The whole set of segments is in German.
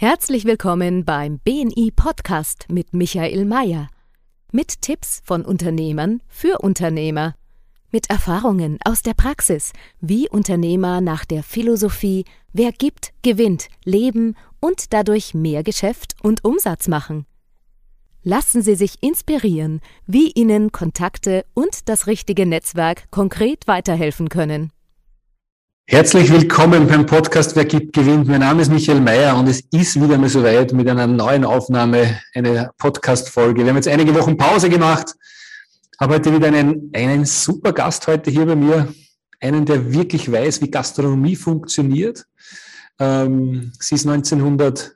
Herzlich willkommen beim BNI-Podcast mit Michael Mayer. Mit Tipps von Unternehmern für Unternehmer. Mit Erfahrungen aus der Praxis, wie Unternehmer nach der Philosophie „Wer gibt, gewinnt" leben und dadurch mehr Geschäft und Umsatz machen. Lassen Sie sich inspirieren, wie Ihnen Kontakte und das richtige Netzwerk konkret weiterhelfen können. Herzlich willkommen beim Podcast Wer gibt, gewinnt. Mein Name ist Michael Mayer und es ist wieder mal soweit mit einer neuen Aufnahme, einer Podcast-Folge. Wir haben jetzt einige Wochen Pause gemacht, habe heute wieder einen super Gast heute hier bei mir, einen, der wirklich weiß, wie Gastronomie funktioniert. Sie ist 1900,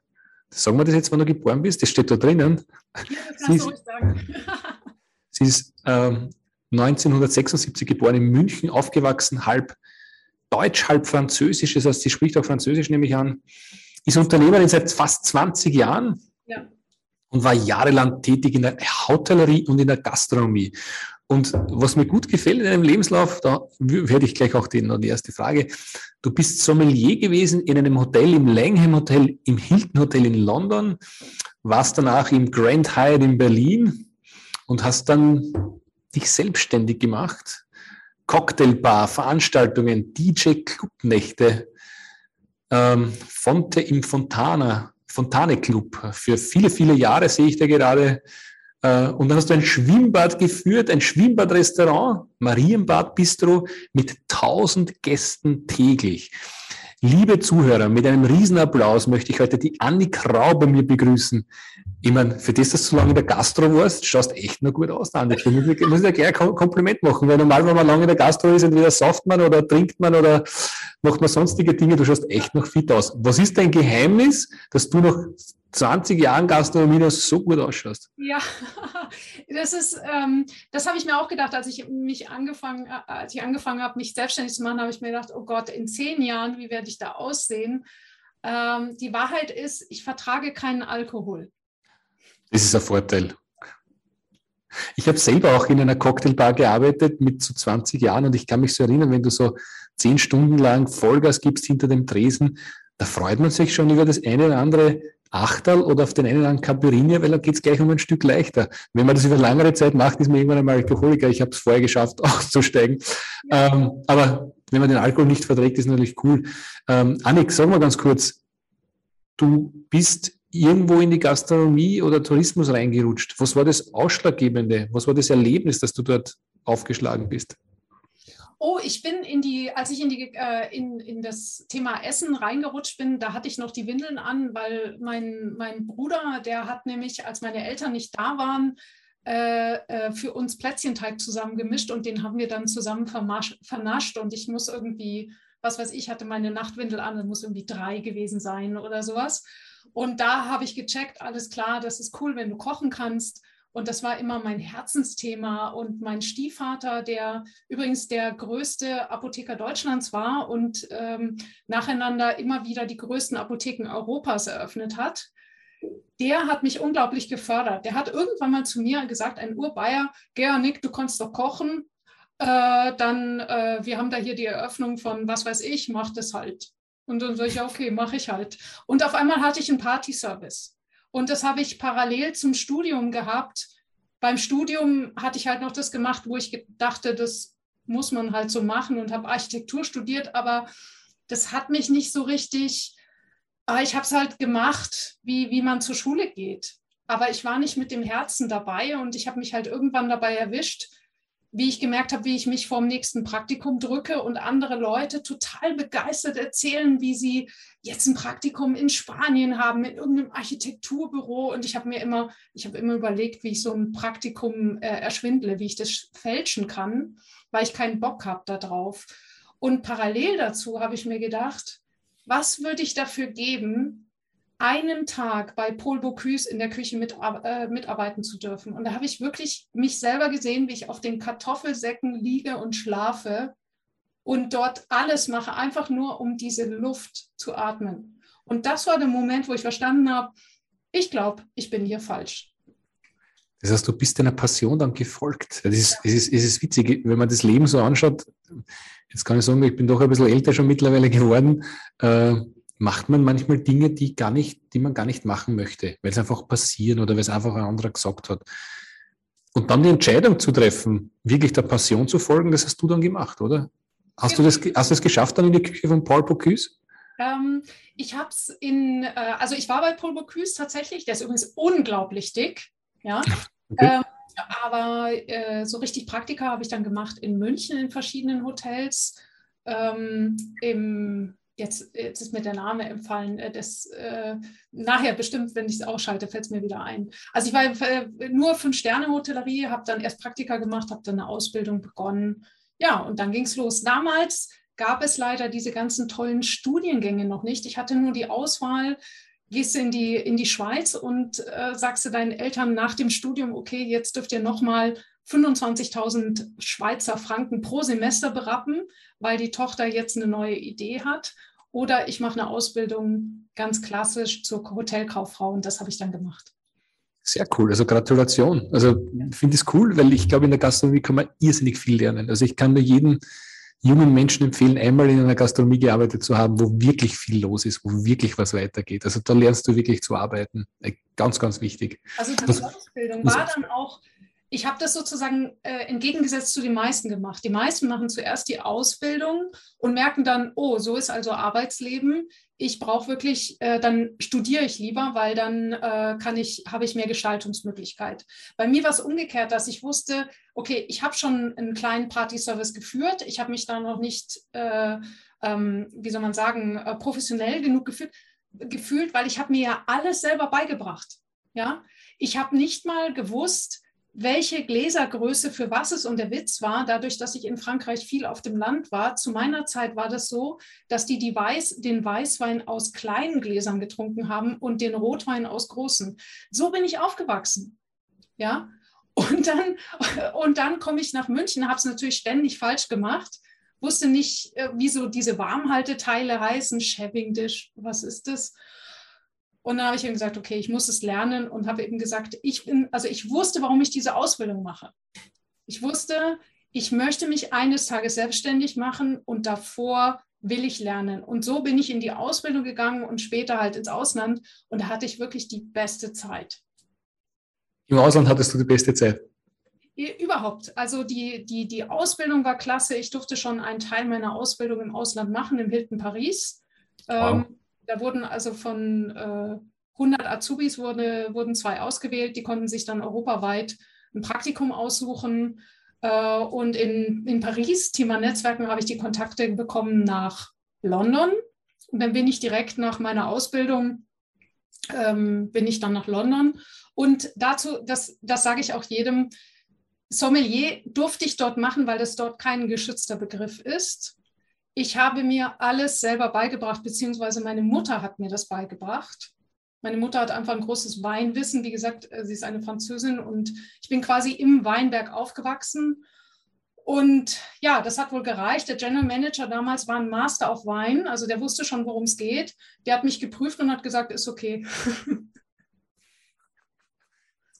sagen wir das jetzt, wann du geboren bist, das steht da drinnen. Ja, kannst du ruhig sagen. Sie ist 1976 geboren in München, aufgewachsen, halb Deutsch, halb Französisch, das heißt, sie spricht auch Französisch, nehme ich an, ist Unternehmerin seit fast 20 Jahren und war jahrelang tätig in der Hotellerie und in der Gastronomie. Und was mir gut gefällt in deinem Lebenslauf, da hätte ich gleich auch die erste Frage, du bist Sommelier gewesen in einem Hotel, im Langham Hotel, im Hilton Hotel in London, warst danach im Grand Hyatt in Berlin und hast dann dich selbstständig gemacht. Cocktailbar, Veranstaltungen, DJ-Clubnächte, Fonte im Fontane-Club. Für viele, viele Jahre sehe ich da gerade. Und dann hast du ein Schwimmbad geführt, ein Schwimmbadrestaurant, Marienbad-Bistro mit 1000 Gästen täglich. Liebe Zuhörer, mit einem Riesenapplaus möchte ich heute die Annick Rau bei mir begrüßen. Ich meine, für das, dass du so lange in der Gastro warst, schaust echt noch gut aus, Annick. Da muss ich dir gleich ein Kompliment machen, weil normal, wenn man lange in der Gastro ist, entweder sauft man oder trinkt man oder macht man sonstige Dinge, du schaust echt noch fit aus. Was ist dein Geheimnis, dass du nach 20 Jahren Gastronomie noch so gut ausschaust? Ja, das habe ich mir auch gedacht, als ich angefangen habe, mich selbstständig zu machen, habe ich mir gedacht, oh Gott, in 10 Jahren, wie werde ich da aussehen? Die Wahrheit ist, ich vertrage keinen Alkohol. Das ist ein Vorteil. Ich habe selber auch in einer Cocktailbar gearbeitet mit so 20 Jahren und ich kann mich so erinnern, wenn du so 10 Stunden lang Vollgas gibst hinter dem Tresen, da freut man sich schon über das eine oder andere Achterl oder auf den einen oder anderen Caipirinha, weil dann geht es gleich um ein Stück leichter. Wenn man das über längere Zeit macht, ist man irgendwann einmal Alkoholiker. Ich habe es vorher geschafft, auszusteigen. Ja. Aber wenn man den Alkohol nicht verträgt, ist natürlich cool. Annick, sag mal ganz kurz, du bist irgendwo in die Gastronomie oder Tourismus reingerutscht. Was war das Ausschlaggebende? Was war das Erlebnis, dass du dort aufgeschlagen bist? Oh, ich bin als ich in das Thema Essen reingerutscht bin, da hatte ich noch die Windeln an, weil mein Bruder, der hat nämlich, als meine Eltern nicht da waren, für uns Plätzchenteig zusammengemischt und den haben wir dann zusammen vernascht und ich muss irgendwie, was weiß ich, hatte meine Nachtwindel an, das muss irgendwie 3 gewesen sein oder sowas. Und da habe ich gecheckt, alles klar, das ist cool, wenn du kochen kannst. Und das war immer mein Herzensthema. Und mein Stiefvater, der übrigens der größte Apotheker Deutschlands war und nacheinander immer wieder die größten Apotheken Europas eröffnet hat, der hat mich unglaublich gefördert. Der hat irgendwann mal zu mir gesagt, ein Urbayer, Annick, du kannst doch kochen. Wir haben da hier die Eröffnung von, was weiß ich, mach das halt. Und dann sage ich, okay, mache ich halt. Und auf einmal hatte ich einen Partyservice. Und das habe ich parallel zum Studium gehabt. Beim Studium hatte ich halt noch das gemacht, wo ich dachte, das muss man halt so machen und habe Architektur studiert, aber das hat mich nicht so richtig, ich habe es halt gemacht, wie man zur Schule geht. Aber ich war nicht mit dem Herzen dabei und ich habe mich halt irgendwann dabei erwischt, wie ich gemerkt habe, wie ich mich vorm nächsten Praktikum drücke und andere Leute total begeistert erzählen, wie sie jetzt ein Praktikum in Spanien haben, in irgendeinem Architekturbüro. Und ich habe immer überlegt, wie ich so ein Praktikum erschwindle, wie ich das fälschen kann, weil ich keinen Bock habe darauf. Und parallel dazu habe ich mir gedacht, was würde ich dafür geben, einen Tag bei Paul Bocuse in der Küche mitarbeiten zu dürfen. Und da habe ich wirklich mich selber gesehen, wie ich auf den Kartoffelsäcken liege und schlafe und dort alles mache, einfach nur um diese Luft zu atmen. Und das war der Moment, wo ich verstanden habe, ich glaube, ich bin hier falsch. Das heißt, du bist deiner Passion dann gefolgt. Es ist witzig, wenn man das Leben so anschaut, jetzt kann ich sagen, ich bin doch ein bisschen älter schon mittlerweile geworden, macht man manchmal Dinge, die man gar nicht machen möchte, weil es einfach passieren oder weil es einfach ein anderer gesagt hat. Und dann die Entscheidung zu treffen, wirklich der Passion zu folgen, das hast du dann gemacht, oder? Hast du das geschafft dann in die Küche von Paul Bocuse? Ich habe es also ich war bei Paul Bocuse tatsächlich, der ist übrigens unglaublich dick, ja. Okay. Aber so richtig Praktika habe ich dann gemacht in München in verschiedenen Hotels. Jetzt ist mir der Name entfallen. Nachher bestimmt, wenn ich es ausschalte, fällt es mir wieder ein. Also ich war nur 5-Sterne-Hotellerie, habe dann erst Praktika gemacht, habe dann eine Ausbildung begonnen. Ja, und dann ging es los. Damals gab es leider diese ganzen tollen Studiengänge noch nicht. Ich hatte nur die Auswahl, gehst du in die Schweiz und sagst du deinen Eltern nach dem Studium, okay, jetzt dürft ihr nochmal 25.000 Schweizer Franken pro Semester berappen, weil die Tochter jetzt eine neue Idee hat. Oder ich mache eine Ausbildung ganz klassisch zur Hotelkauffrau und das habe ich dann gemacht. Sehr cool, also Gratulation. Also ich finde es cool, weil ich glaube, in der Gastronomie kann man irrsinnig viel lernen. Also ich kann nur jedem jungen Menschen empfehlen, einmal in einer Gastronomie gearbeitet zu haben, wo wirklich viel los ist, wo wirklich was weitergeht. Also da lernst du wirklich zu arbeiten. Ganz, ganz wichtig. Also die Ausbildung war dann auch, ich habe das sozusagen entgegengesetzt zu den meisten gemacht. Die meisten machen zuerst die Ausbildung und merken dann, oh, so ist also Arbeitsleben. Ich brauche wirklich, dann studiere ich lieber, weil dann habe ich mehr Gestaltungsmöglichkeit. Bei mir war es umgekehrt, dass ich wusste, okay, ich habe schon einen kleinen Partyservice geführt. Ich habe mich da noch nicht, professionell genug gefühlt, weil ich habe mir ja alles selber beigebracht. Ja? Ich habe nicht mal gewusst, welche Gläsergröße für was ist. Und der Witz war, dadurch, dass ich in Frankreich viel auf dem Land war, zu meiner Zeit war das so, dass den Weißwein aus kleinen Gläsern getrunken haben und den Rotwein aus großen. So bin ich aufgewachsen. Ja? Und dann komme ich nach München, habe es natürlich ständig falsch gemacht, wusste nicht, wieso diese Warmhalteteile heißen, Shaving Dish, was ist das? Und dann habe ich eben gesagt, okay, ich muss es lernen und habe eben gesagt, ich wusste, warum ich diese Ausbildung mache. Ich wusste, ich möchte mich eines Tages selbstständig machen und davor will ich lernen. Und so bin ich in die Ausbildung gegangen und später halt ins Ausland und da hatte ich wirklich die beste Zeit. Im Ausland hattest du die beste Zeit? Überhaupt. Also die Ausbildung war klasse. Ich durfte schon einen Teil meiner Ausbildung im Ausland machen, im Hilton Paris. Wow. Da wurden also von 100 Azubis wurden 2 ausgewählt. Die konnten sich dann europaweit ein Praktikum aussuchen. Und in Paris, Thema Netzwerken, habe ich die Kontakte bekommen nach London. Und dann bin ich direkt nach meiner Ausbildung nach London. Und dazu, das sage ich auch jedem, Sommelier durfte ich dort machen, weil das dort kein geschützter Begriff ist. Ich habe mir alles selber beigebracht, beziehungsweise meine Mutter hat mir das beigebracht. Meine Mutter hat einfach ein großes Weinwissen. Wie gesagt, sie ist eine Französin und ich bin quasi im Weinberg aufgewachsen. Und ja, das hat wohl gereicht. Der General Manager damals war ein Master auf Wein, also der wusste schon, worum es geht. Der hat mich geprüft und hat gesagt, ist okay.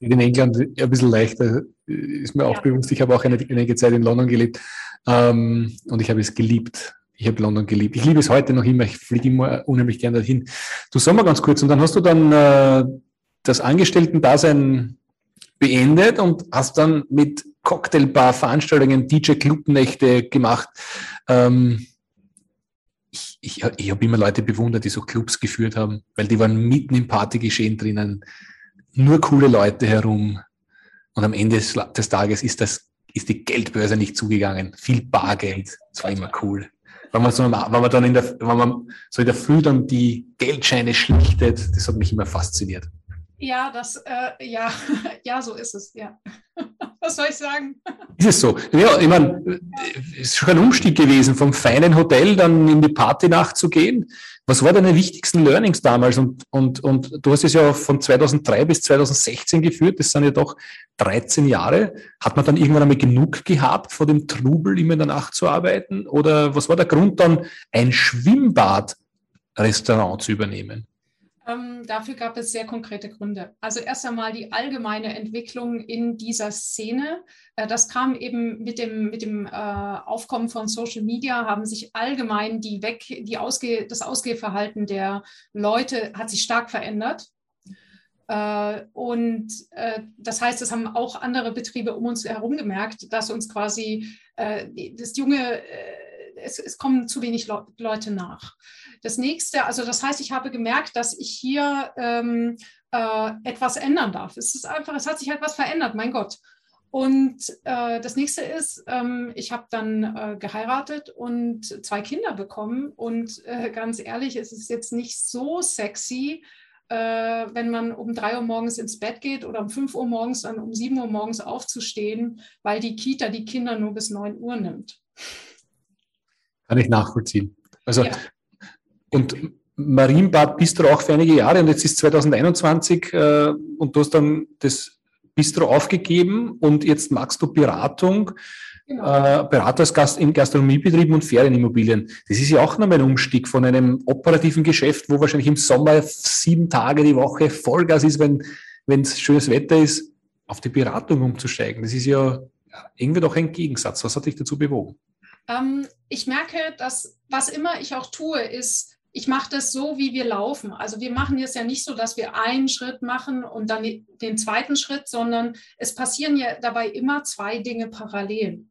In England ein bisschen leichter, ist mir auch bewusst. Ich habe auch einige Zeit in London gelebt und ich habe es geliebt. Ich habe London geliebt. Ich liebe es heute noch immer. Ich fliege immer unheimlich gern dorthin. Du, sag mal ganz kurz, und dann hast du dann das Angestellten-Dasein beendet und hast dann mit Cocktailbar-Veranstaltungen, DJ-Clubnächte gemacht. Ich habe immer Leute bewundert, die so Clubs geführt haben, weil die waren mitten im Partygeschehen drinnen. Nur coole Leute herum und am Ende des Tages ist die Geldbörse nicht zugegangen. Viel Bargeld, das war immer cool. Wenn man so in der Früh dann die Geldscheine schlichtet, das hat mich immer fasziniert. Ja, so ist es, ja. Was soll ich sagen? Ist es so? Ja, ich meine, es ist schon ein Umstieg gewesen, vom feinen Hotel dann in die Partynacht zu gehen. Was waren deine wichtigsten Learnings damals? Und du hast es ja von 2003 bis 2016 geführt, das sind ja doch 13 Jahre. Hat man dann irgendwann einmal genug gehabt, vor dem Trubel immer in der Nacht zu arbeiten? Oder was war der Grund dann, ein Schwimmbad-Restaurant zu übernehmen? Dafür gab es sehr konkrete Gründe. Also erst einmal die allgemeine Entwicklung in dieser Szene. Das kam eben mit dem Aufkommen von Social Media, haben sich allgemein das Ausgehverhalten der Leute hat sich stark verändert. Und das heißt, das haben auch andere Betriebe um uns herum gemerkt, dass uns quasi das junge, es kommen zu wenig Leute nach. Das nächste, also das heißt, ich habe gemerkt, dass ich hier etwas ändern darf. Es ist einfach, es hat sich halt was verändert, mein Gott. Und das nächste ist, ich habe dann geheiratet und 2 Kinder bekommen. Und ganz ehrlich, es ist jetzt nicht so sexy, wenn man um 3 Uhr morgens ins Bett geht oder um 5 Uhr morgens, dann um 7 Uhr morgens aufzustehen, weil die Kita die Kinder nur bis 9 Uhr nimmt. Kann ich nachvollziehen. Also, ja. Und Marienbad-Bistro auch für einige Jahre, und jetzt ist 2021 und du hast dann das Bistro aufgegeben und jetzt magst du Beratung, genau. Berater als Gast in Gastronomiebetrieben und Ferienimmobilien. Das ist ja auch nochmal ein Umstieg von einem operativen Geschäft, wo wahrscheinlich im Sommer 7 Tage die Woche Vollgas ist, wenn es schönes Wetter ist, auf die Beratung umzusteigen. Das ist ja irgendwie doch ein Gegensatz. Was hat dich dazu bewogen? Ich merke, dass was immer ich auch tue, ist, ich mache das so, wie wir laufen. Also wir machen jetzt ja nicht so, dass wir einen Schritt machen und dann den zweiten Schritt, sondern es passieren ja dabei immer 2 Dinge parallel.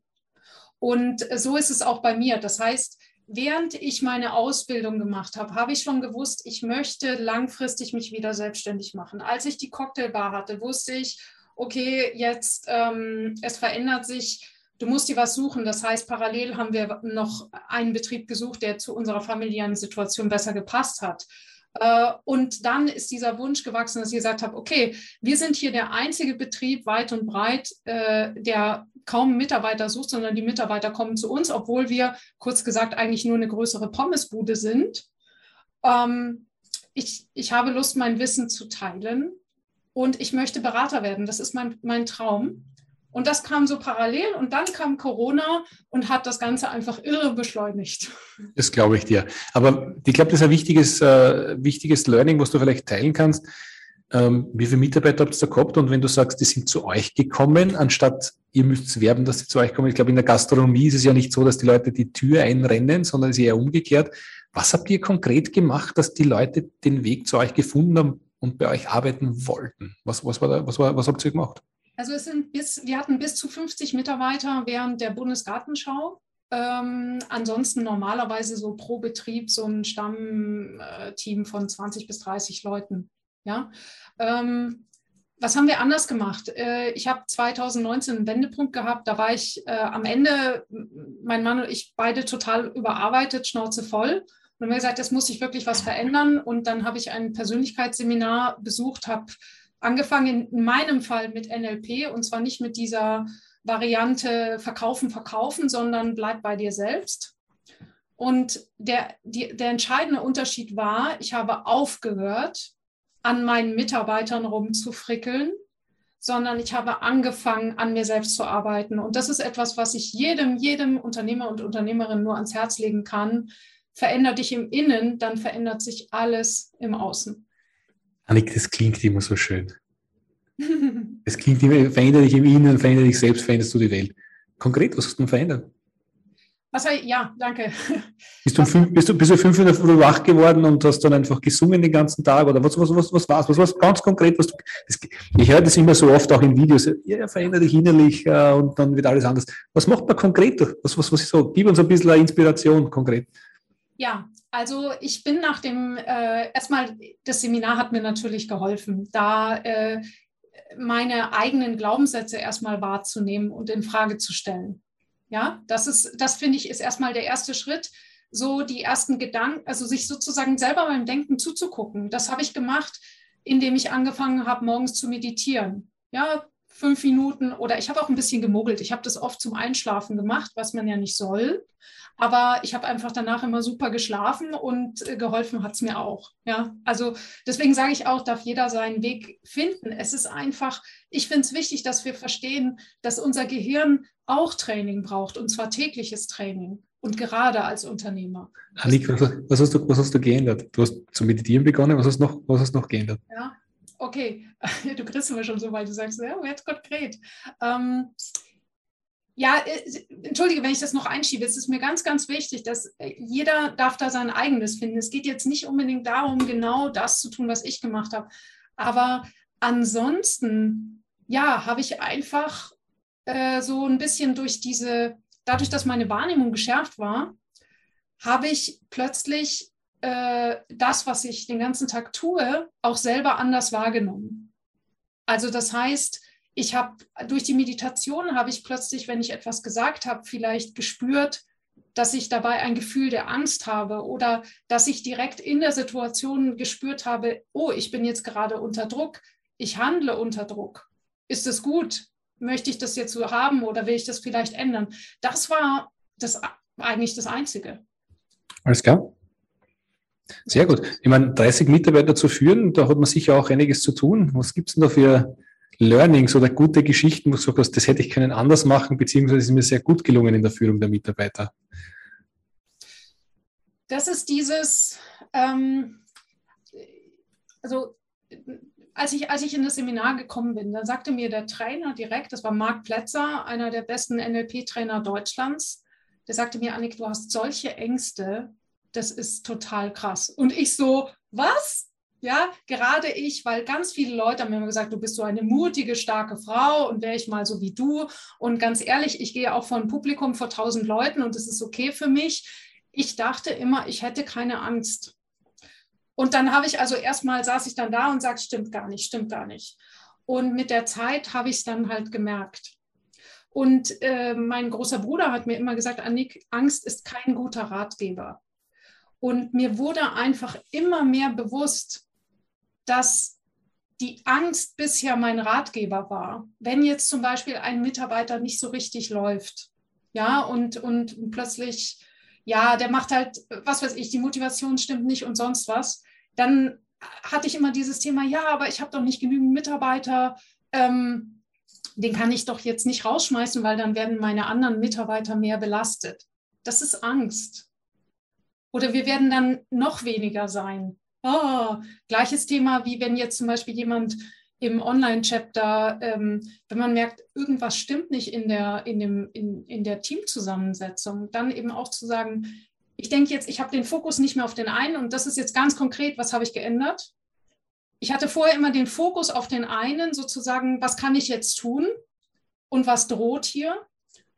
Und so ist es auch bei mir. Das heißt, während ich meine Ausbildung gemacht habe, habe ich schon gewusst, ich möchte langfristig mich wieder selbstständig machen. Als ich die Cocktailbar hatte, wusste ich, okay, jetzt es verändert sich. Du musst dir was suchen. Das heißt, parallel haben wir noch einen Betrieb gesucht, der zu unserer familiären Situation besser gepasst hat. Und dann ist dieser Wunsch gewachsen, dass ich gesagt habe, okay, wir sind hier der einzige Betrieb weit und breit, der kaum Mitarbeiter sucht, sondern die Mitarbeiter kommen zu uns, obwohl wir, kurz gesagt, eigentlich nur eine größere Pommesbude sind. Ich habe Lust, mein Wissen zu teilen und ich möchte Berater werden. Das ist mein Traum. Und das kam so parallel und dann kam Corona und hat das Ganze einfach irre beschleunigt. Das glaube ich dir. Aber ich glaube, das ist ein wichtiges Learning, was du vielleicht teilen kannst. Wie viele Mitarbeiter habt ihr da gehabt? Und wenn du sagst, die sind zu euch gekommen, anstatt ihr müsst werben, dass sie zu euch kommen. Ich glaube, in der Gastronomie ist es ja nicht so, dass die Leute die Tür einrennen, sondern es ist eher umgekehrt. Was habt ihr konkret gemacht, dass die Leute den Weg zu euch gefunden haben und bei euch arbeiten wollten? Was habt ihr gemacht? Also wir hatten bis zu 50 Mitarbeiter während der Bundesgartenschau. Ansonsten normalerweise so pro Betrieb so ein Stammteam von 20 bis 30 Leuten. Ja? Was haben wir anders gemacht? Ich habe 2019 einen Wendepunkt gehabt. Da war ich am Ende, mein Mann und ich beide total überarbeitet, Schnauze voll. Und haben wir gesagt, es muss sich wirklich was verändern. Und dann habe ich ein Persönlichkeitsseminar besucht, habe angefangen in meinem Fall mit NLP und zwar nicht mit dieser Variante verkaufen, sondern bleib bei dir selbst. Und der entscheidende Unterschied war, ich habe aufgehört, an meinen Mitarbeitern rumzufrickeln, sondern ich habe angefangen, an mir selbst zu arbeiten. Und das ist etwas, was ich jedem Unternehmer und Unternehmerin nur ans Herz legen kann. Veränder dich im Innen, dann verändert sich alles im Außen. Annick, das klingt immer so schön. Es klingt immer, verändere dich im Innen, verändere dich selbst, veränderst du die Welt. Konkret, was hast du denn verändert? Ja, danke. Bist du 5 Uhr wach geworden und hast dann einfach gesungen den ganzen Tag? Oder was war's? Was war's ganz konkret? Ich höre das immer so oft auch in Videos. Ja, verändere dich innerlich und dann wird alles anders. Was macht man konkret? Was ich so? Gib uns ein bisschen eine Inspiration konkret. Ja, also ich bin nach dem, erstmal das Seminar hat mir natürlich geholfen, da meine eigenen Glaubenssätze erstmal wahrzunehmen und in Frage zu stellen. Ja, das finde ich, ist erstmal der erste Schritt, so die ersten Gedanken, also sich sozusagen selber beim Denken zuzugucken. Das habe ich gemacht, indem ich angefangen habe, morgens zu meditieren. Ja, 5 Minuten oder ich habe auch ein bisschen gemogelt. Ich habe das oft zum Einschlafen gemacht, was man ja nicht soll. Aber ich habe einfach danach immer super geschlafen und geholfen hat es mir auch. Ja? Also deswegen sage ich auch, darf jeder seinen Weg finden. Es ist einfach, ich finde es wichtig, dass wir verstehen, dass unser Gehirn auch Training braucht und zwar tägliches Training. Und gerade als Unternehmer. Annick, was hast du geändert? Du hast zu meditieren begonnen, was hast du noch geändert? Ja, okay. Du grinst mir schon so, weil du sagst, ja, jetzt konkret. Ja, entschuldige, wenn ich das noch einschiebe. Es ist mir ganz, ganz wichtig, dass jeder darf da sein eigenes finden. Es geht jetzt nicht unbedingt darum, genau das zu tun, was ich gemacht habe. Aber ansonsten, ja, habe ich einfach so ein bisschen dadurch, dass meine Wahrnehmung geschärft war, habe ich plötzlich das, was ich den ganzen Tag tue, auch selber anders wahrgenommen. Also das heißt, durch die Meditation habe ich plötzlich, wenn ich etwas gesagt habe, vielleicht gespürt, dass ich dabei ein Gefühl der Angst habe oder dass ich direkt in der Situation gespürt habe, oh, ich bin jetzt gerade unter Druck, ich handle unter Druck. Ist das gut? Möchte ich das jetzt so haben oder will ich das vielleicht ändern? Das war eigentlich das Einzige. Alles klar. Sehr gut. Ich meine, 30 Mitarbeiter zu führen, da hat man sicher auch einiges zu tun. Was gibt es denn da für Learnings oder gute Geschichten, wo du sagst, das hätte ich können anders machen, beziehungsweise ist mir sehr gut gelungen in der Führung der Mitarbeiter? Das ist dieses, Als ich in das Seminar gekommen bin, dann sagte mir der Trainer direkt, das war Mark Plätzer, einer der besten NLP-Trainer Deutschlands, der sagte mir, Annick, du hast solche Ängste, das ist total krass. Und ich so, was? Ja, gerade ich, weil ganz viele Leute haben mir immer gesagt, du bist so eine mutige, starke Frau und wäre ich mal so wie du. Und ganz ehrlich, ich gehe auch vor ein Publikum vor 1000 Leuten und das ist okay für mich. Ich dachte immer, ich hätte keine Angst. Und dann habe ich saß ich dann da und sagte, stimmt gar nicht, stimmt gar nicht. Und mit der Zeit habe ich es dann halt gemerkt. Und mein großer Bruder hat mir immer gesagt, Annick, Angst ist kein guter Ratgeber. Und mir wurde einfach immer mehr bewusst, dass die Angst bisher mein Ratgeber war. Wenn jetzt zum Beispiel ein Mitarbeiter nicht so richtig läuft, ja, und plötzlich, ja, der macht halt, was weiß ich, die Motivation stimmt nicht und sonst was, dann hatte ich immer dieses Thema, ja, aber ich habe doch nicht genügend Mitarbeiter, den kann ich doch jetzt nicht rausschmeißen, weil dann werden meine anderen Mitarbeiter mehr belastet. Das ist Angst. Oder wir werden dann noch weniger sein. Oh, gleiches Thema, wie wenn jetzt zum Beispiel jemand im Online-Chapter, wenn man merkt, irgendwas stimmt nicht in der Teamzusammensetzung, dann eben auch zu sagen, ich denke jetzt, ich habe den Fokus nicht mehr auf den einen und das ist jetzt ganz konkret, was habe ich geändert? Ich hatte vorher immer den Fokus auf den einen, sozusagen, was kann ich jetzt tun und was droht hier?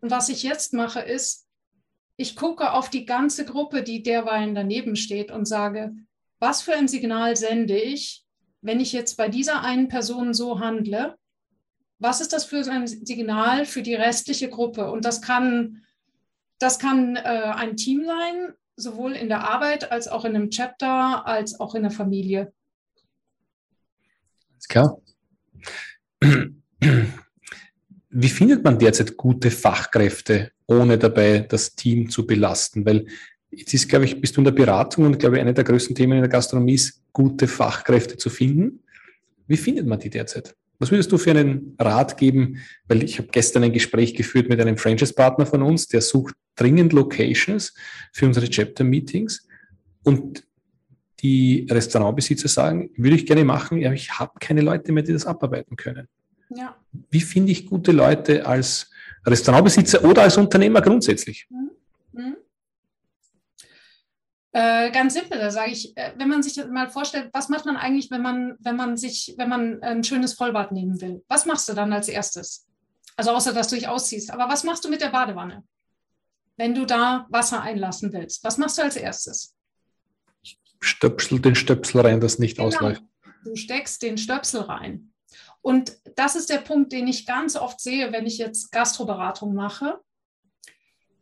Und was ich jetzt mache ist, ich gucke auf die ganze Gruppe, die derweilen daneben steht und sage, was für ein Signal sende ich, wenn ich jetzt bei dieser einen Person so handle? Was ist das für ein Signal für die restliche Gruppe? Und das kann ein Team sein, sowohl in der Arbeit als auch in einem Chapter, als auch in der Familie. Alles klar. Wie findet man derzeit gute Fachkräfte, ohne dabei das Team zu belasten? Weil jetzt ist, glaube ich, bist du in der Beratung und, glaube ich, eine der größten Themen in der Gastronomie ist, gute Fachkräfte zu finden. Wie findet man die derzeit? Was würdest du für einen Rat geben? Weil ich habe gestern ein Gespräch geführt mit einem Franchise-Partner von uns, der sucht dringend Locations für unsere Chapter-Meetings und die Restaurantbesitzer sagen, würde ich gerne machen, aber ich habe keine Leute mehr, die das abarbeiten können. Ja. Wie finde ich gute Leute als Restaurantbesitzer oder als Unternehmer grundsätzlich? Mhm. Ganz simpel, da sage ich, wenn man sich mal vorstellt, was macht man eigentlich, wenn man ein schönes Vollbad nehmen will? Was machst du dann als erstes? Also außer, dass du dich ausziehst. Aber was machst du mit der Badewanne, wenn du da Wasser einlassen willst? Was machst du als erstes? Ich stöpsel den Stöpsel rein, dass nicht ausläuft. Du steckst den Stöpsel rein. Und das ist der Punkt, den ich ganz oft sehe, wenn ich jetzt Gastroberatung mache,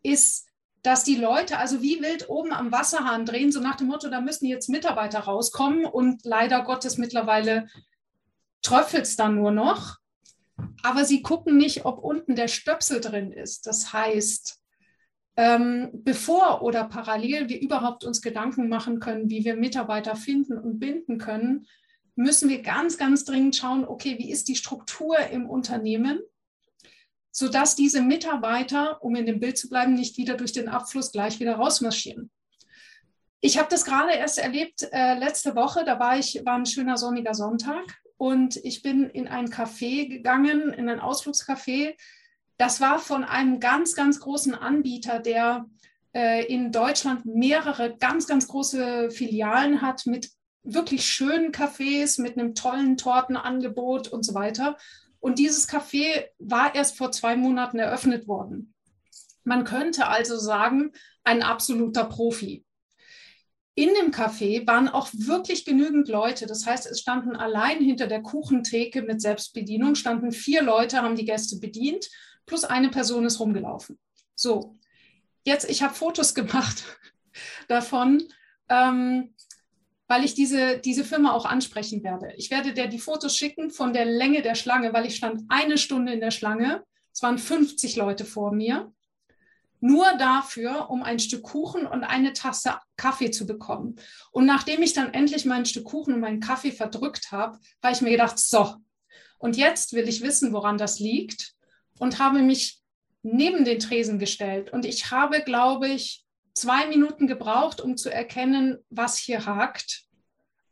ist, dass die Leute also wie wild oben am Wasserhahn drehen, so nach dem Motto, da müssen jetzt Mitarbeiter rauskommen und leider Gottes mittlerweile tröpfelt es dann nur noch. Aber sie gucken nicht, ob unten der Stöpsel drin ist. Das heißt, bevor oder parallel wir überhaupt uns Gedanken machen können, wie wir Mitarbeiter finden und binden können, müssen wir ganz, ganz dringend schauen, okay, wie ist die Struktur im Unternehmen? sodass diese Mitarbeiter, um in dem Bild zu bleiben, nicht wieder durch den Abfluss gleich wieder rausmarschieren. Ich habe das gerade erst erlebt, letzte Woche, da war ein schöner sonniger Sonntag und ich bin in ein Café gegangen, in ein Ausflugscafé. Das war von einem ganz, ganz großen Anbieter, der in Deutschland mehrere ganz, ganz große Filialen hat mit wirklich schönen Cafés, mit einem tollen Tortenangebot und so weiter. Und dieses Café war erst vor 2 Monaten eröffnet worden. Man könnte also sagen, ein absoluter Profi. In dem Café waren auch wirklich genügend Leute. Das heißt, es standen allein hinter der Kuchentheke mit Selbstbedienung, standen 4 Leute, haben die Gäste bedient, plus eine Person ist rumgelaufen. So, jetzt, ich habe Fotos gemacht davon, weil ich diese Firma auch ansprechen werde. Ich werde dir die Fotos schicken von der Länge der Schlange, weil ich stand 1 Stunde in der Schlange. Es waren 50 Leute vor mir. Nur dafür, um ein Stück Kuchen und eine Tasse Kaffee zu bekommen. Und nachdem ich dann endlich mein Stück Kuchen und meinen Kaffee verdrückt habe, habe ich mir gedacht, so, und jetzt will ich wissen, woran das liegt. Und habe mich neben den Tresen gestellt. Und ich habe, glaube ich, 2 Minuten gebraucht, um zu erkennen, was hier hakt.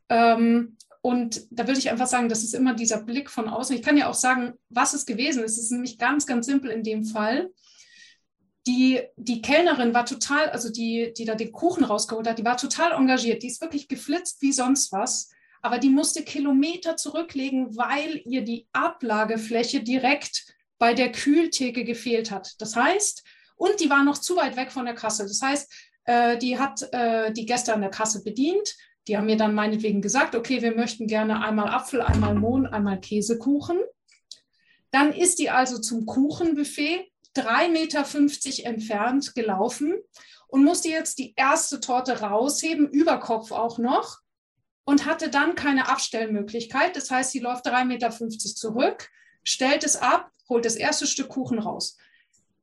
Und da würde ich einfach sagen, das ist immer dieser Blick von außen. Ich kann ja auch sagen, was es gewesen ist. Es ist nämlich ganz, ganz simpel in dem Fall. Die Kellnerin war total, also die da den Kuchen rausgeholt hat, die war total engagiert. Die ist wirklich geflitzt wie sonst was. Aber die musste Kilometer zurücklegen, weil ihr die Ablagefläche direkt bei der Kühltheke gefehlt hat. Das heißt... Und die war noch zu weit weg von der Kasse. Das heißt, die hat die Gäste an der Kasse bedient. Die haben mir dann meinetwegen gesagt, okay, wir möchten gerne einmal Apfel, einmal Mohn, einmal Käsekuchen. Dann ist die also zum Kuchenbuffet 3,50 Meter entfernt gelaufen und musste jetzt die erste Torte rausheben, über Kopf auch noch, und hatte dann keine Abstellmöglichkeit. Das heißt, sie läuft 3,50 Meter zurück, stellt es ab, holt das erste Stück Kuchen raus.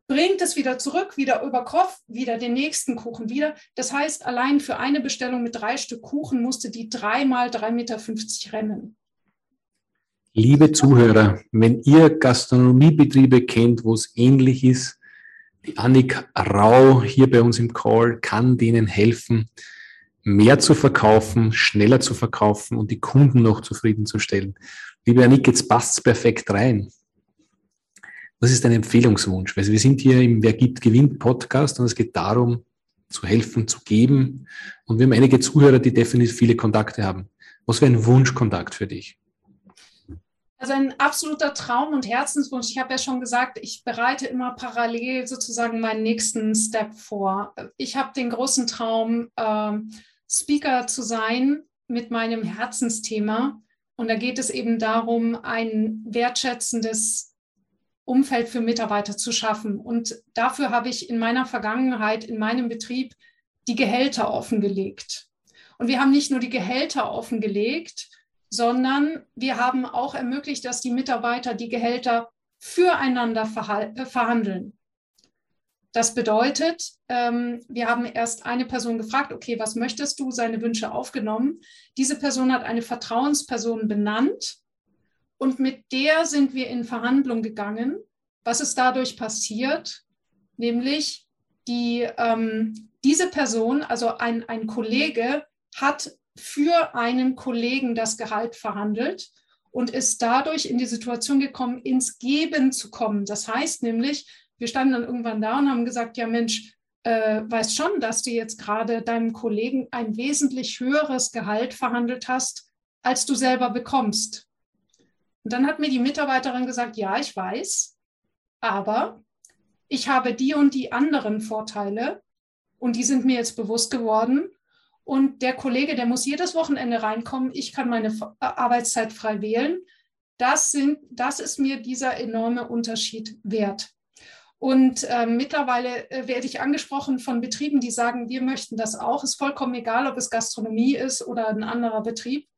Bringt es wieder zurück, wieder über Kopf, wieder den nächsten Kuchen wieder. Das heißt, allein für eine Bestellung mit 3 Stück Kuchen musste die 3 mal 3,50 Meter rennen. Liebe Zuhörer, wenn ihr Gastronomiebetriebe kennt, wo es ähnlich ist, die Annick Rau hier bei uns im Call kann denen helfen, mehr zu verkaufen, schneller zu verkaufen und die Kunden noch zufriedenzustellen. Liebe Annick, jetzt passt es perfekt rein. Was ist dein Empfehlungswunsch? Also wir sind hier im Wer gibt, gewinnt Podcast und es geht darum, zu helfen, zu geben. Und wir haben einige Zuhörer, die definitiv viele Kontakte haben. Was wäre ein Wunschkontakt für dich? Also ein absoluter Traum und Herzenswunsch. Ich habe ja schon gesagt, ich bereite immer parallel sozusagen meinen nächsten Step vor. Ich habe den großen Traum, Speaker zu sein mit meinem Herzensthema. Und da geht es eben darum, ein wertschätzendes Umfeld für Mitarbeiter zu schaffen. Und dafür habe ich in meiner Vergangenheit, in meinem Betrieb, die Gehälter offengelegt. Und wir haben nicht nur die Gehälter offengelegt, sondern wir haben auch ermöglicht, dass die Mitarbeiter die Gehälter füreinander verhandeln. Das bedeutet, wir haben erst eine Person gefragt, okay, was möchtest du, seine Wünsche aufgenommen. Diese Person hat eine Vertrauensperson benannt. Und mit der sind wir in Verhandlung gegangen. Was ist dadurch passiert? Nämlich, diese Person, also ein Kollege, hat für einen Kollegen das Gehalt verhandelt und ist dadurch in die Situation gekommen, ins Geben zu kommen. Das heißt nämlich, wir standen dann irgendwann da und haben gesagt, ja Mensch, weißt schon, dass du jetzt gerade deinem Kollegen ein wesentlich höheres Gehalt verhandelt hast, als du selber bekommst. Und dann hat mir die Mitarbeiterin gesagt, ja, ich weiß, aber ich habe die und die anderen Vorteile und die sind mir jetzt bewusst geworden. Und der Kollege, der muss jedes Wochenende reinkommen, ich kann meine Arbeitszeit frei wählen. Das ist mir dieser enorme Unterschied wert. Und mittlerweile werde ich angesprochen von Betrieben, die sagen, wir möchten das auch. Ist vollkommen egal, ob es Gastronomie ist oder ein anderer Betrieb.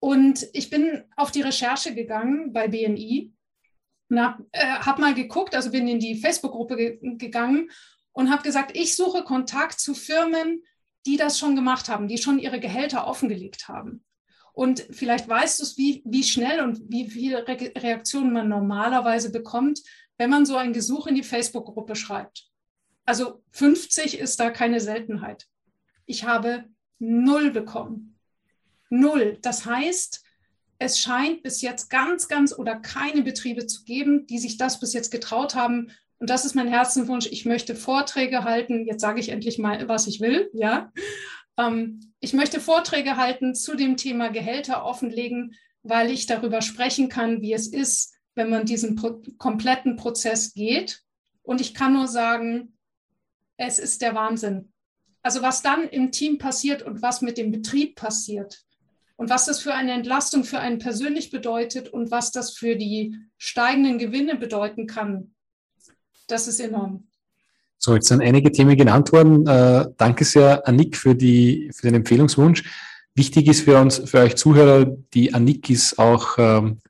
Und ich bin auf die Recherche gegangen bei BNI und habe mal geguckt, also bin in die Facebook-Gruppe gegangen und habe gesagt, ich suche Kontakt zu Firmen, die das schon gemacht haben, die schon ihre Gehälter offengelegt haben. Und vielleicht weißt du es, wie schnell und wie viele Reaktionen man normalerweise bekommt, wenn man so ein Gesuch in die Facebook-Gruppe schreibt. Also 50 ist da keine Seltenheit. Ich habe 0 bekommen. 0. Das heißt, es scheint bis jetzt keine Betriebe zu geben, die sich das bis jetzt getraut haben. Und das ist mein Herzenswunsch. Ich möchte Vorträge halten. Jetzt sage ich endlich mal, was ich will. Ja? Ich möchte Vorträge halten zu dem Thema Gehälter offenlegen, weil ich darüber sprechen kann, wie es ist, wenn man diesen kompletten Prozess geht. Und ich kann nur sagen, es ist der Wahnsinn. Also was dann im Team passiert und was mit dem Betrieb passiert und was das für eine Entlastung für einen persönlich bedeutet und was das für die steigenden Gewinne bedeuten kann, das ist enorm. So, jetzt sind einige Themen genannt worden. Danke sehr, Annick, für den Empfehlungswunsch. Wichtig ist für uns, für euch Zuhörer, die Annick ist auch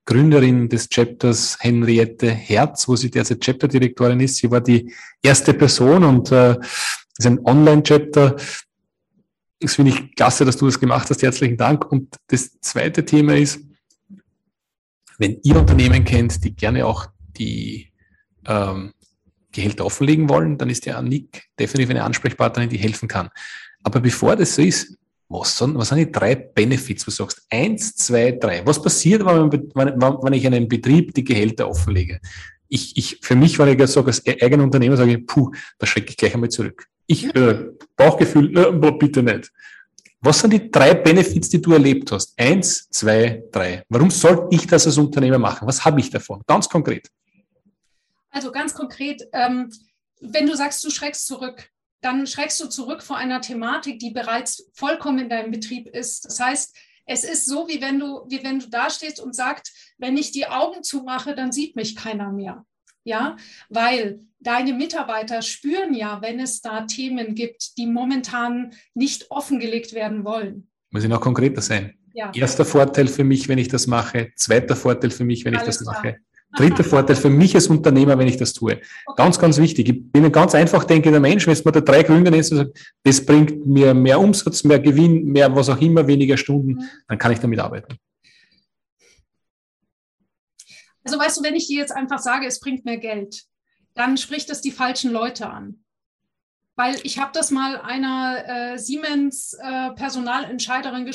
Gründerin des Chapters Henriette Herz, wo sie derzeit Chapterdirektorin ist. Sie war die erste Person und das ist ein Online-Chapter. Das finde ich klasse, dass du das gemacht hast. Herzlichen Dank. Und das zweite Thema ist, wenn ihr Unternehmen kennt, die gerne auch die Gehälter offenlegen wollen, dann ist die Annick definitiv eine Ansprechpartnerin, die helfen kann. Aber bevor das so ist, was sind die 3 Benefits, wo du sagst? 1, 2, 3. Was passiert, wenn ich einem Betrieb die Gehälter offenlege? Für mich, wenn ich sage, als eigener Unternehmer sage ich, da schrecke ich gleich einmal zurück. Bauchgefühl, bitte nicht. Was sind die 3 Benefits, die du erlebt hast? 1, 2, 3. Warum sollte ich das als Unternehmer machen? Was habe ich davon? Ganz konkret. Also ganz konkret, wenn du sagst, du schreckst zurück, dann schreckst du zurück vor einer Thematik, die bereits vollkommen in deinem Betrieb ist. Das heißt, es ist so, wie wenn du dastehst und sagst, wenn ich die Augen zumache, dann sieht mich keiner mehr. Ja, weil deine Mitarbeiter spüren ja, wenn es da Themen gibt, die momentan nicht offengelegt werden wollen. Muss ich noch konkreter sein? Ja. Erster Vorteil für mich, wenn ich das mache. Zweiter Vorteil für mich, wenn ich das mache. Dritter Vorteil für mich als Unternehmer, wenn ich das tue. Okay. Ganz, ganz wichtig. Ich bin ein ganz einfach denkender Mensch, wenn es mir da 3 Gründe nennt, das bringt mir mehr Umsatz, mehr Gewinn, mehr was auch immer, weniger Stunden, dann kann ich damit arbeiten. Also weißt du, wenn ich dir jetzt einfach sage, es bringt mehr Geld, dann spricht das die falschen Leute an. Weil ich habe das mal einer Siemens-Personalentscheiderin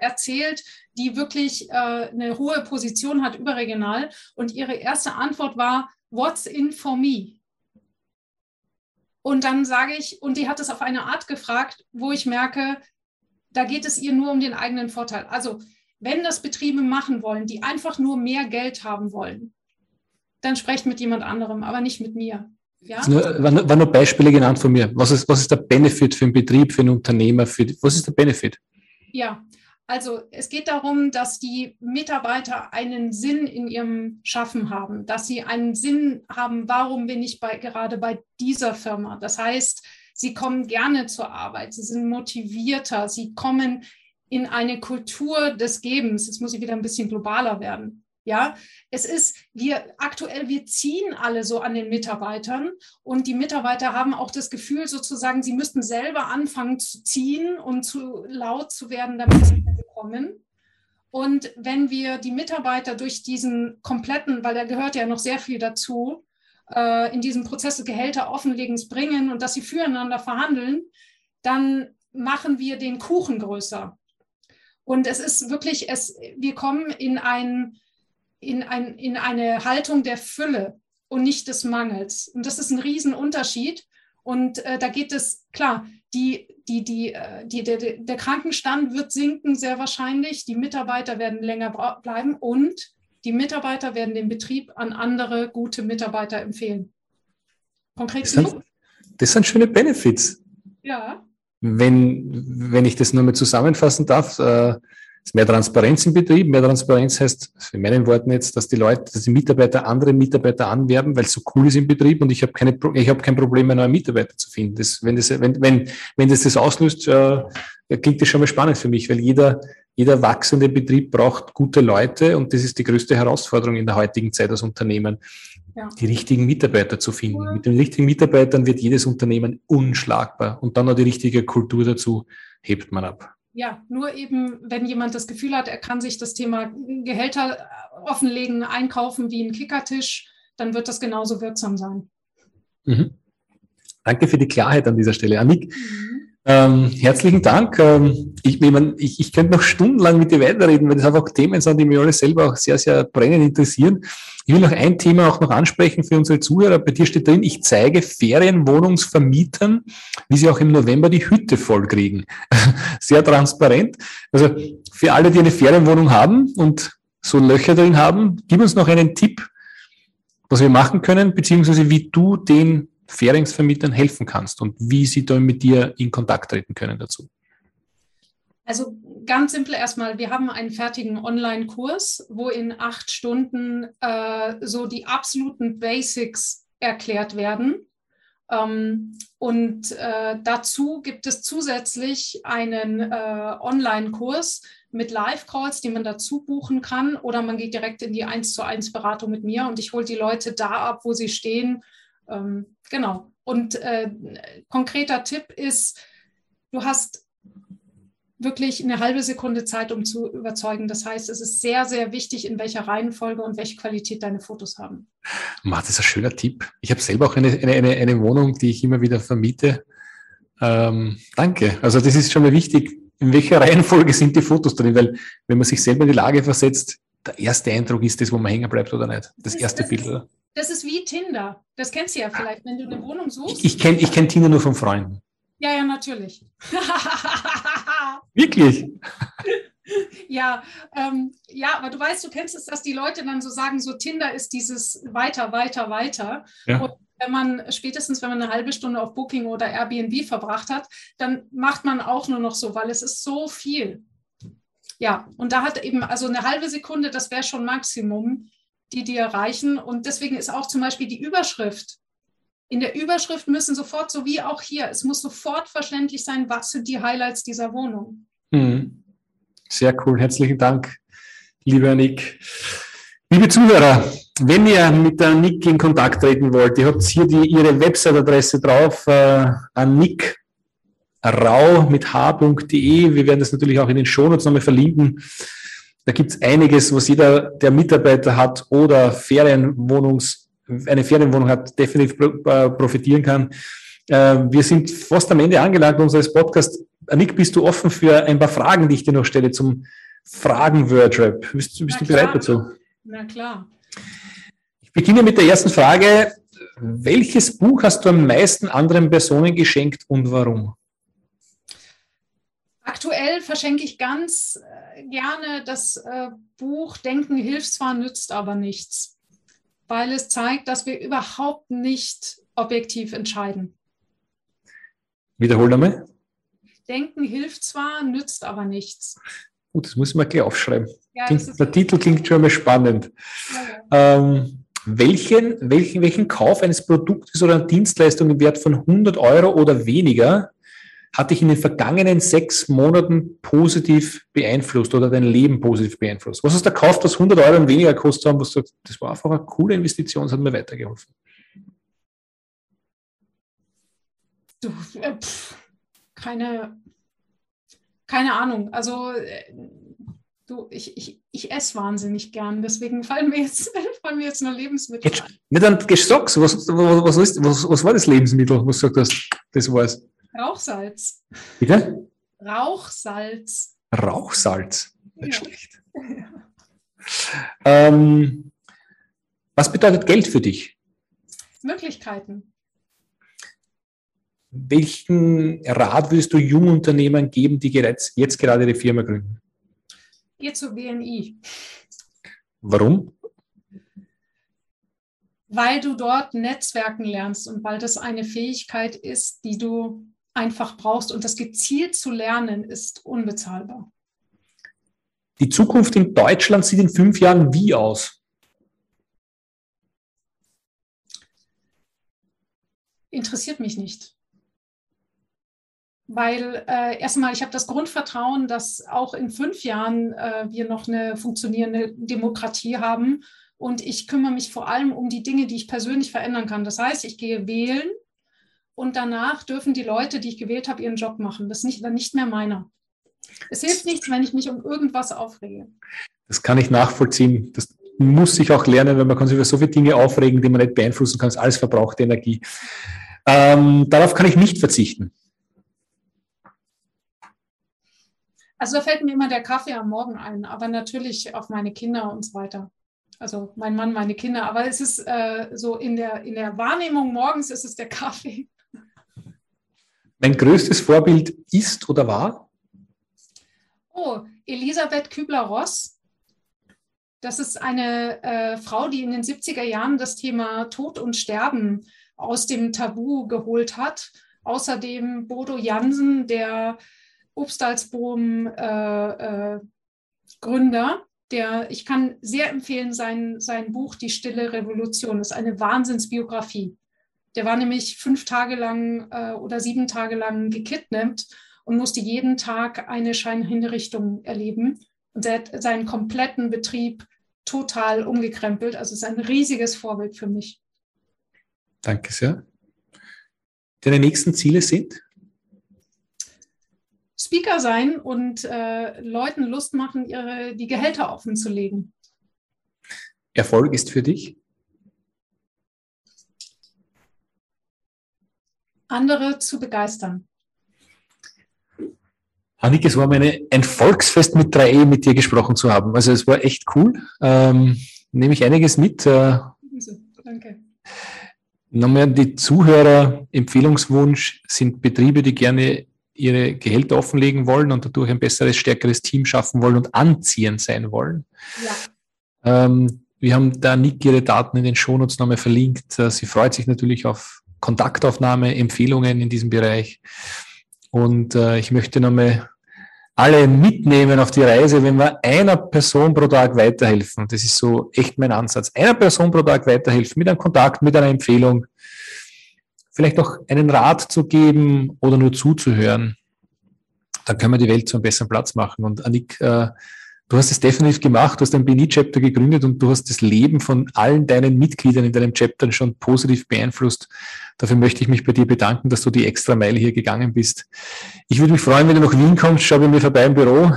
erzählt, die wirklich eine hohe Position hat überregional. Und ihre erste Antwort war, what's in for me? Und dann sage ich, und die hat es auf eine Art gefragt, wo ich merke, da geht es ihr nur um den eigenen Vorteil. Also wenn das Betriebe machen wollen, die einfach nur mehr Geld haben wollen, dann sprecht mit jemand anderem, aber nicht mit mir. Ja? Waren nur Beispiele genannt von mir. Was ist der Benefit für einen Betrieb, für einen Unternehmer? Was ist der Benefit? Ja, also es geht darum, dass die Mitarbeiter einen Sinn in ihrem Schaffen haben, dass sie einen Sinn haben, warum bin ich gerade bei dieser Firma? Das heißt, sie kommen gerne zur Arbeit, sie sind motivierter, sie kommen in eine Kultur des Gebens. Jetzt muss ich wieder ein bisschen globaler werden. Ja, es ist, wir ziehen alle so an den Mitarbeitern und die Mitarbeiter haben auch das Gefühl sozusagen, sie müssten selber anfangen zu ziehen und zu laut zu werden, damit sie kommen. Und wenn wir die Mitarbeiter durch diesen kompletten, weil da gehört ja noch sehr viel dazu, in diesem Prozess des Gehälter offenlegens bringen und dass sie füreinander verhandeln, dann machen wir den Kuchen größer. Und es ist wirklich, wir kommen in eine Haltung der Fülle und nicht des Mangels. Und das ist ein Riesenunterschied. Und da geht es, klar, der Krankenstand wird sinken, sehr wahrscheinlich. Die Mitarbeiter werden länger bleiben und die Mitarbeiter werden den Betrieb an andere gute Mitarbeiter empfehlen. Konkret. Das sind schöne Benefits. Ja. Wenn ich das nochmal zusammenfassen darf, ist mehr Transparenz im Betrieb. Mehr Transparenz heißt, in meinen Worten jetzt, dass die Mitarbeiter andere Mitarbeiter anwerben, weil es so cool ist im Betrieb und ich habe kein Problem, einen neuen Mitarbeiter zu finden. Wenn das auslöst, klingt das schon mal spannend für mich, weil jeder wachsende Betrieb braucht gute Leute und das ist die größte Herausforderung in der heutigen Zeit als Unternehmen, die richtigen Mitarbeiter zu finden. Mit den richtigen Mitarbeitern wird jedes Unternehmen unschlagbar und dann noch die richtige Kultur dazu hebt man ab. Ja, nur eben, wenn jemand das Gefühl hat, er kann sich das Thema Gehälter offenlegen, einkaufen wie ein Kickertisch, dann wird das genauso wirksam sein. Mhm. Danke für die Klarheit an dieser Stelle, Annick. Herzlichen Dank. Ich könnte noch stundenlang mit dir weiterreden, weil das einfach Themen sind, die mich alle selber auch sehr, sehr brennend interessieren. Ich will noch ein Thema auch noch ansprechen für unsere Zuhörer. Bei dir steht drin, ich zeige Ferienwohnungsvermietern, wie sie auch im November die Hütte vollkriegen. Sehr transparent. Also für alle, die eine Ferienwohnung haben und so Löcher drin haben, gib uns noch einen Tipp, was wir machen können, beziehungsweise wie du den Ferienvermietern helfen kannst und wie sie dann mit dir in Kontakt treten können dazu. Also ganz simpel erstmal, wir haben einen fertigen Online-Kurs, wo in 8 Stunden so die absoluten Basics erklärt werden. Dazu gibt es zusätzlich einen Online-Kurs mit Live-Calls, die man dazu buchen kann, oder man geht direkt in die 1:1 Beratung mit mir und ich hole die Leute da ab, wo sie stehen. Genau. Und konkreter Tipp ist, du hast wirklich eine halbe Sekunde Zeit, um zu überzeugen. Das heißt, es ist sehr, sehr wichtig, in welcher Reihenfolge und welche Qualität deine Fotos haben. Das ist ein schöner Tipp. Ich habe selber auch eine Wohnung, die ich immer wieder vermiete. Danke. Also das ist schon mal wichtig. In welcher Reihenfolge sind die Fotos drin? Weil wenn man sich selber in die Lage versetzt, der erste Eindruck ist das, wo man hängen bleibt oder nicht. Das erste Bild, oder? Das ist wie Tinder. Das kennst du ja vielleicht, wenn du eine Wohnung suchst. Ich kenn Tinder nur von Freunden. Ja, natürlich. Wirklich? Ja, aber du weißt, du kennst es, dass die Leute dann so sagen, so Tinder ist dieses weiter. Ja. Und wenn man eine halbe Stunde auf Booking oder Airbnb verbracht hat, dann macht man auch nur noch so, weil es ist so viel. Ja, und da hat eben, also eine halbe Sekunde, das wäre schon Maximum, die dir reichen. Und deswegen ist auch zum Beispiel die Überschrift. In der Überschrift müssen sofort, so wie auch hier, es muss sofort verständlich sein, was sind die Highlights dieser Wohnung. Mhm. Sehr cool. Herzlichen Dank, liebe Annick. Liebe Zuhörer, wenn ihr mit der Annick in Kontakt treten wollt, ihr habt hier ihre Website-Adresse drauf, annickrau.de. Wir werden das natürlich auch in den Shownotes nochmal verlinken. Da gibt es einiges, was jeder, der Mitarbeiter hat oder eine Ferienwohnung hat, definitiv profitieren kann. Wir sind fast am Ende angelangt unseres Podcasts. Annick, bist du offen für ein paar Fragen, die ich dir noch stelle zum Fragen-Wordrap? Bist du bereit dazu? Na klar. Ich beginne mit der ersten Frage. Welches Buch hast du am meisten anderen Personen geschenkt und warum? Aktuell verschenke ich ganz gerne das Buch Denken hilft zwar, nützt aber nichts, weil es zeigt, dass wir überhaupt nicht objektiv entscheiden. Wiederhol einmal. Denken hilft zwar, nützt aber nichts. Gut, das muss ich mal gleich aufschreiben. Ja, der Titel klingt schon mal spannend. Ja. Welchen Kauf eines Produktes oder einer Dienstleistung im Wert von 100 Euro oder weniger hat dich in den vergangenen 6 Monaten positiv beeinflusst oder dein Leben positiv beeinflusst? Was hast du gekauft, was 100 Euro und weniger gekostet haben, wo du sagst, das war einfach eine coole Investition, das hat mir weitergeholfen? Keine Ahnung. Also ich esse wahnsinnig gern, deswegen fallen mir jetzt nur Lebensmittel ein. Ja, dann sag's, was war das Lebensmittel, was sagt das war's? Rauchsalz. Bitte? Rauchsalz. Rauchsalz. Nicht schlecht. Ja. Was bedeutet Geld für dich? Möglichkeiten. Welchen Rat würdest du jungen Unternehmern geben, die jetzt gerade ihre Firma gründen? Geh zur BNI. Warum? Weil du dort Netzwerken lernst und weil das eine Fähigkeit ist, die du einfach brauchst, und das gezielt zu lernen ist unbezahlbar. Die Zukunft in Deutschland sieht in 5 Jahren wie aus? Interessiert mich nicht. Weil erstmal, ich habe das Grundvertrauen, dass auch in 5 Jahren wir noch eine funktionierende Demokratie haben, und ich kümmere mich vor allem um die Dinge, die ich persönlich verändern kann. Das heißt, ich gehe wählen. Und danach dürfen die Leute, die ich gewählt habe, ihren Job machen. Das ist nicht mehr meiner. Es hilft nichts, wenn ich mich um irgendwas aufrege. Das kann ich nachvollziehen. Das muss ich auch lernen, weil man kann sich über so viele Dinge aufregen, die man nicht beeinflussen kann. Das ist alles verbrauchte Energie. Darauf kann ich nicht verzichten. Also da fällt mir immer der Kaffee am Morgen ein, aber natürlich auf meine Kinder und so weiter. Also mein Mann, meine Kinder. Aber es ist so in der Wahrnehmung morgens ist es der Kaffee. Mein größtes Vorbild ist oder war? Oh, Elisabeth Kübler-Ross. Das ist eine Frau, die in den 70er Jahren das Thema Tod und Sterben aus dem Tabu geholt hat. Außerdem Bodo Janssen, der Obstalsboom-Gründer, ich kann sehr empfehlen, sein Buch Die stille Revolution. Das ist eine Wahnsinnsbiografie. Der war nämlich 5 Tage lang oder 7 Tage lang gekidnappt und musste jeden Tag eine Scheinhinrichtung erleben. Und er hat seinen kompletten Betrieb total umgekrempelt. Also es ist ein riesiges Vorbild für mich. Danke sehr. Deine nächsten Ziele sind? Speaker sein und Leuten Lust machen, die Gehälter offen zu legen. Erfolg ist für dich? Andere zu begeistern. Annick, es war mir ein Volksfest mit 3E mit dir gesprochen zu haben. Also es war echt cool. Nehme ich einiges mit. Also, danke. Nochmal die Zuhörer, Empfehlungswunsch sind Betriebe, die gerne ihre Gehälter offenlegen wollen und dadurch ein besseres, stärkeres Team schaffen wollen und anziehend sein wollen. Ja. Wir haben da Annick ihre Daten in den Shownotes nochmal verlinkt. Sie freut sich natürlich auf Kontaktaufnahme, Empfehlungen in diesem Bereich. Und ich möchte nochmal alle mitnehmen auf die Reise, wenn wir einer Person pro Tag weiterhelfen. Das ist so echt mein Ansatz. Einer Person pro Tag weiterhelfen, mit einem Kontakt, mit einer Empfehlung. Vielleicht auch einen Rat zu geben oder nur zuzuhören, dann können wir die Welt zu einem besseren Platz machen. Und Annick, du hast es definitiv gemacht, du hast ein BNI-Chapter gegründet und du hast das Leben von allen deinen Mitgliedern in deinem Chapter schon positiv beeinflusst. Dafür möchte ich mich bei dir bedanken, dass du die extra Meile hier gegangen bist. Ich würde mich freuen, wenn du nach Wien kommst, schau bei mir vorbei im Büro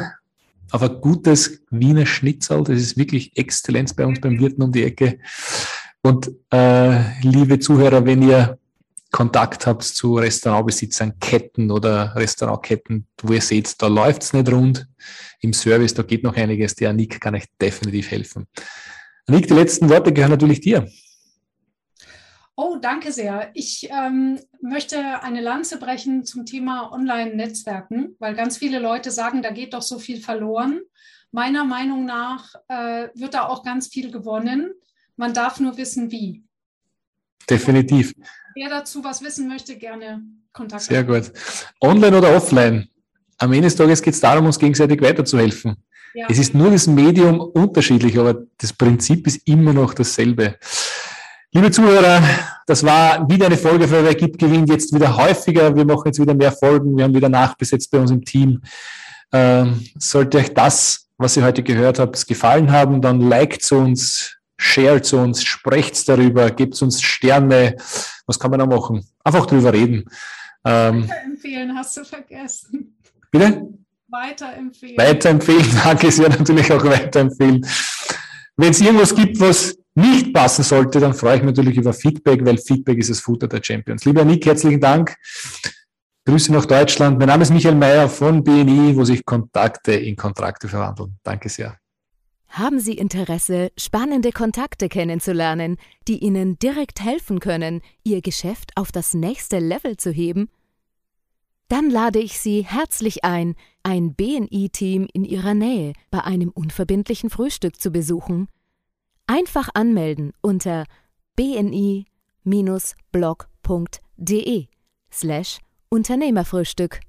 auf ein gutes Wiener Schnitzel. Das ist wirklich Exzellenz bei uns beim Wirten um die Ecke. Und liebe Zuhörer, wenn ihr Kontakt habt zu Restaurantbesitzern, Ketten oder Restaurantketten, wo ihr seht, da läuft es nicht rund im Service, da geht noch einiges. Die Annick kann euch definitiv helfen. Annick, die letzten Worte gehören natürlich dir. Oh, danke sehr. Ich möchte eine Lanze brechen zum Thema Online-Netzwerken, weil ganz viele Leute sagen, da geht doch so viel verloren. Meiner Meinung nach wird da auch ganz viel gewonnen. Man darf nur wissen, wie. Definitiv. Wer dazu was wissen möchte, gerne Kontakt. Sehr gut. Online oder offline? Am Ende des Tages geht es darum, uns gegenseitig weiterzuhelfen. Ja. Es ist nur das Medium unterschiedlich, aber das Prinzip ist immer noch dasselbe. Liebe Zuhörer, das war wieder eine Folge für Wer gibt, gewinnt. Jetzt wieder häufiger. Wir machen jetzt wieder mehr Folgen. Wir haben wieder nachbesetzt bei uns im Team. Sollte euch das, was ihr heute gehört habt, gefallen haben, dann liked uns, shared uns, sprecht darüber, gebt uns Sterne. Was kann man da machen? Einfach drüber reden. Weiterempfehlen hast du vergessen. Bitte? Weiterempfehlen. Weiterempfehlen, danke sehr, natürlich auch weiterempfehlen. Wenn es irgendwas gibt, was nicht passen sollte, dann freue ich mich natürlich über Feedback, weil Feedback ist das Futter der Champions. Lieber Annick, herzlichen Dank. Grüße nach Deutschland. Mein Name ist Michael Mayer von BNI, wo sich Kontakte in Kontrakte verwandeln. Danke sehr. Haben Sie Interesse, spannende Kontakte kennenzulernen, die Ihnen direkt helfen können, Ihr Geschäft auf das nächste Level zu heben? Dann lade ich Sie herzlich ein, ein BNI-Team in Ihrer Nähe bei einem unverbindlichen Frühstück zu besuchen. Einfach anmelden unter bni-blog.de/Unternehmerfrühstück.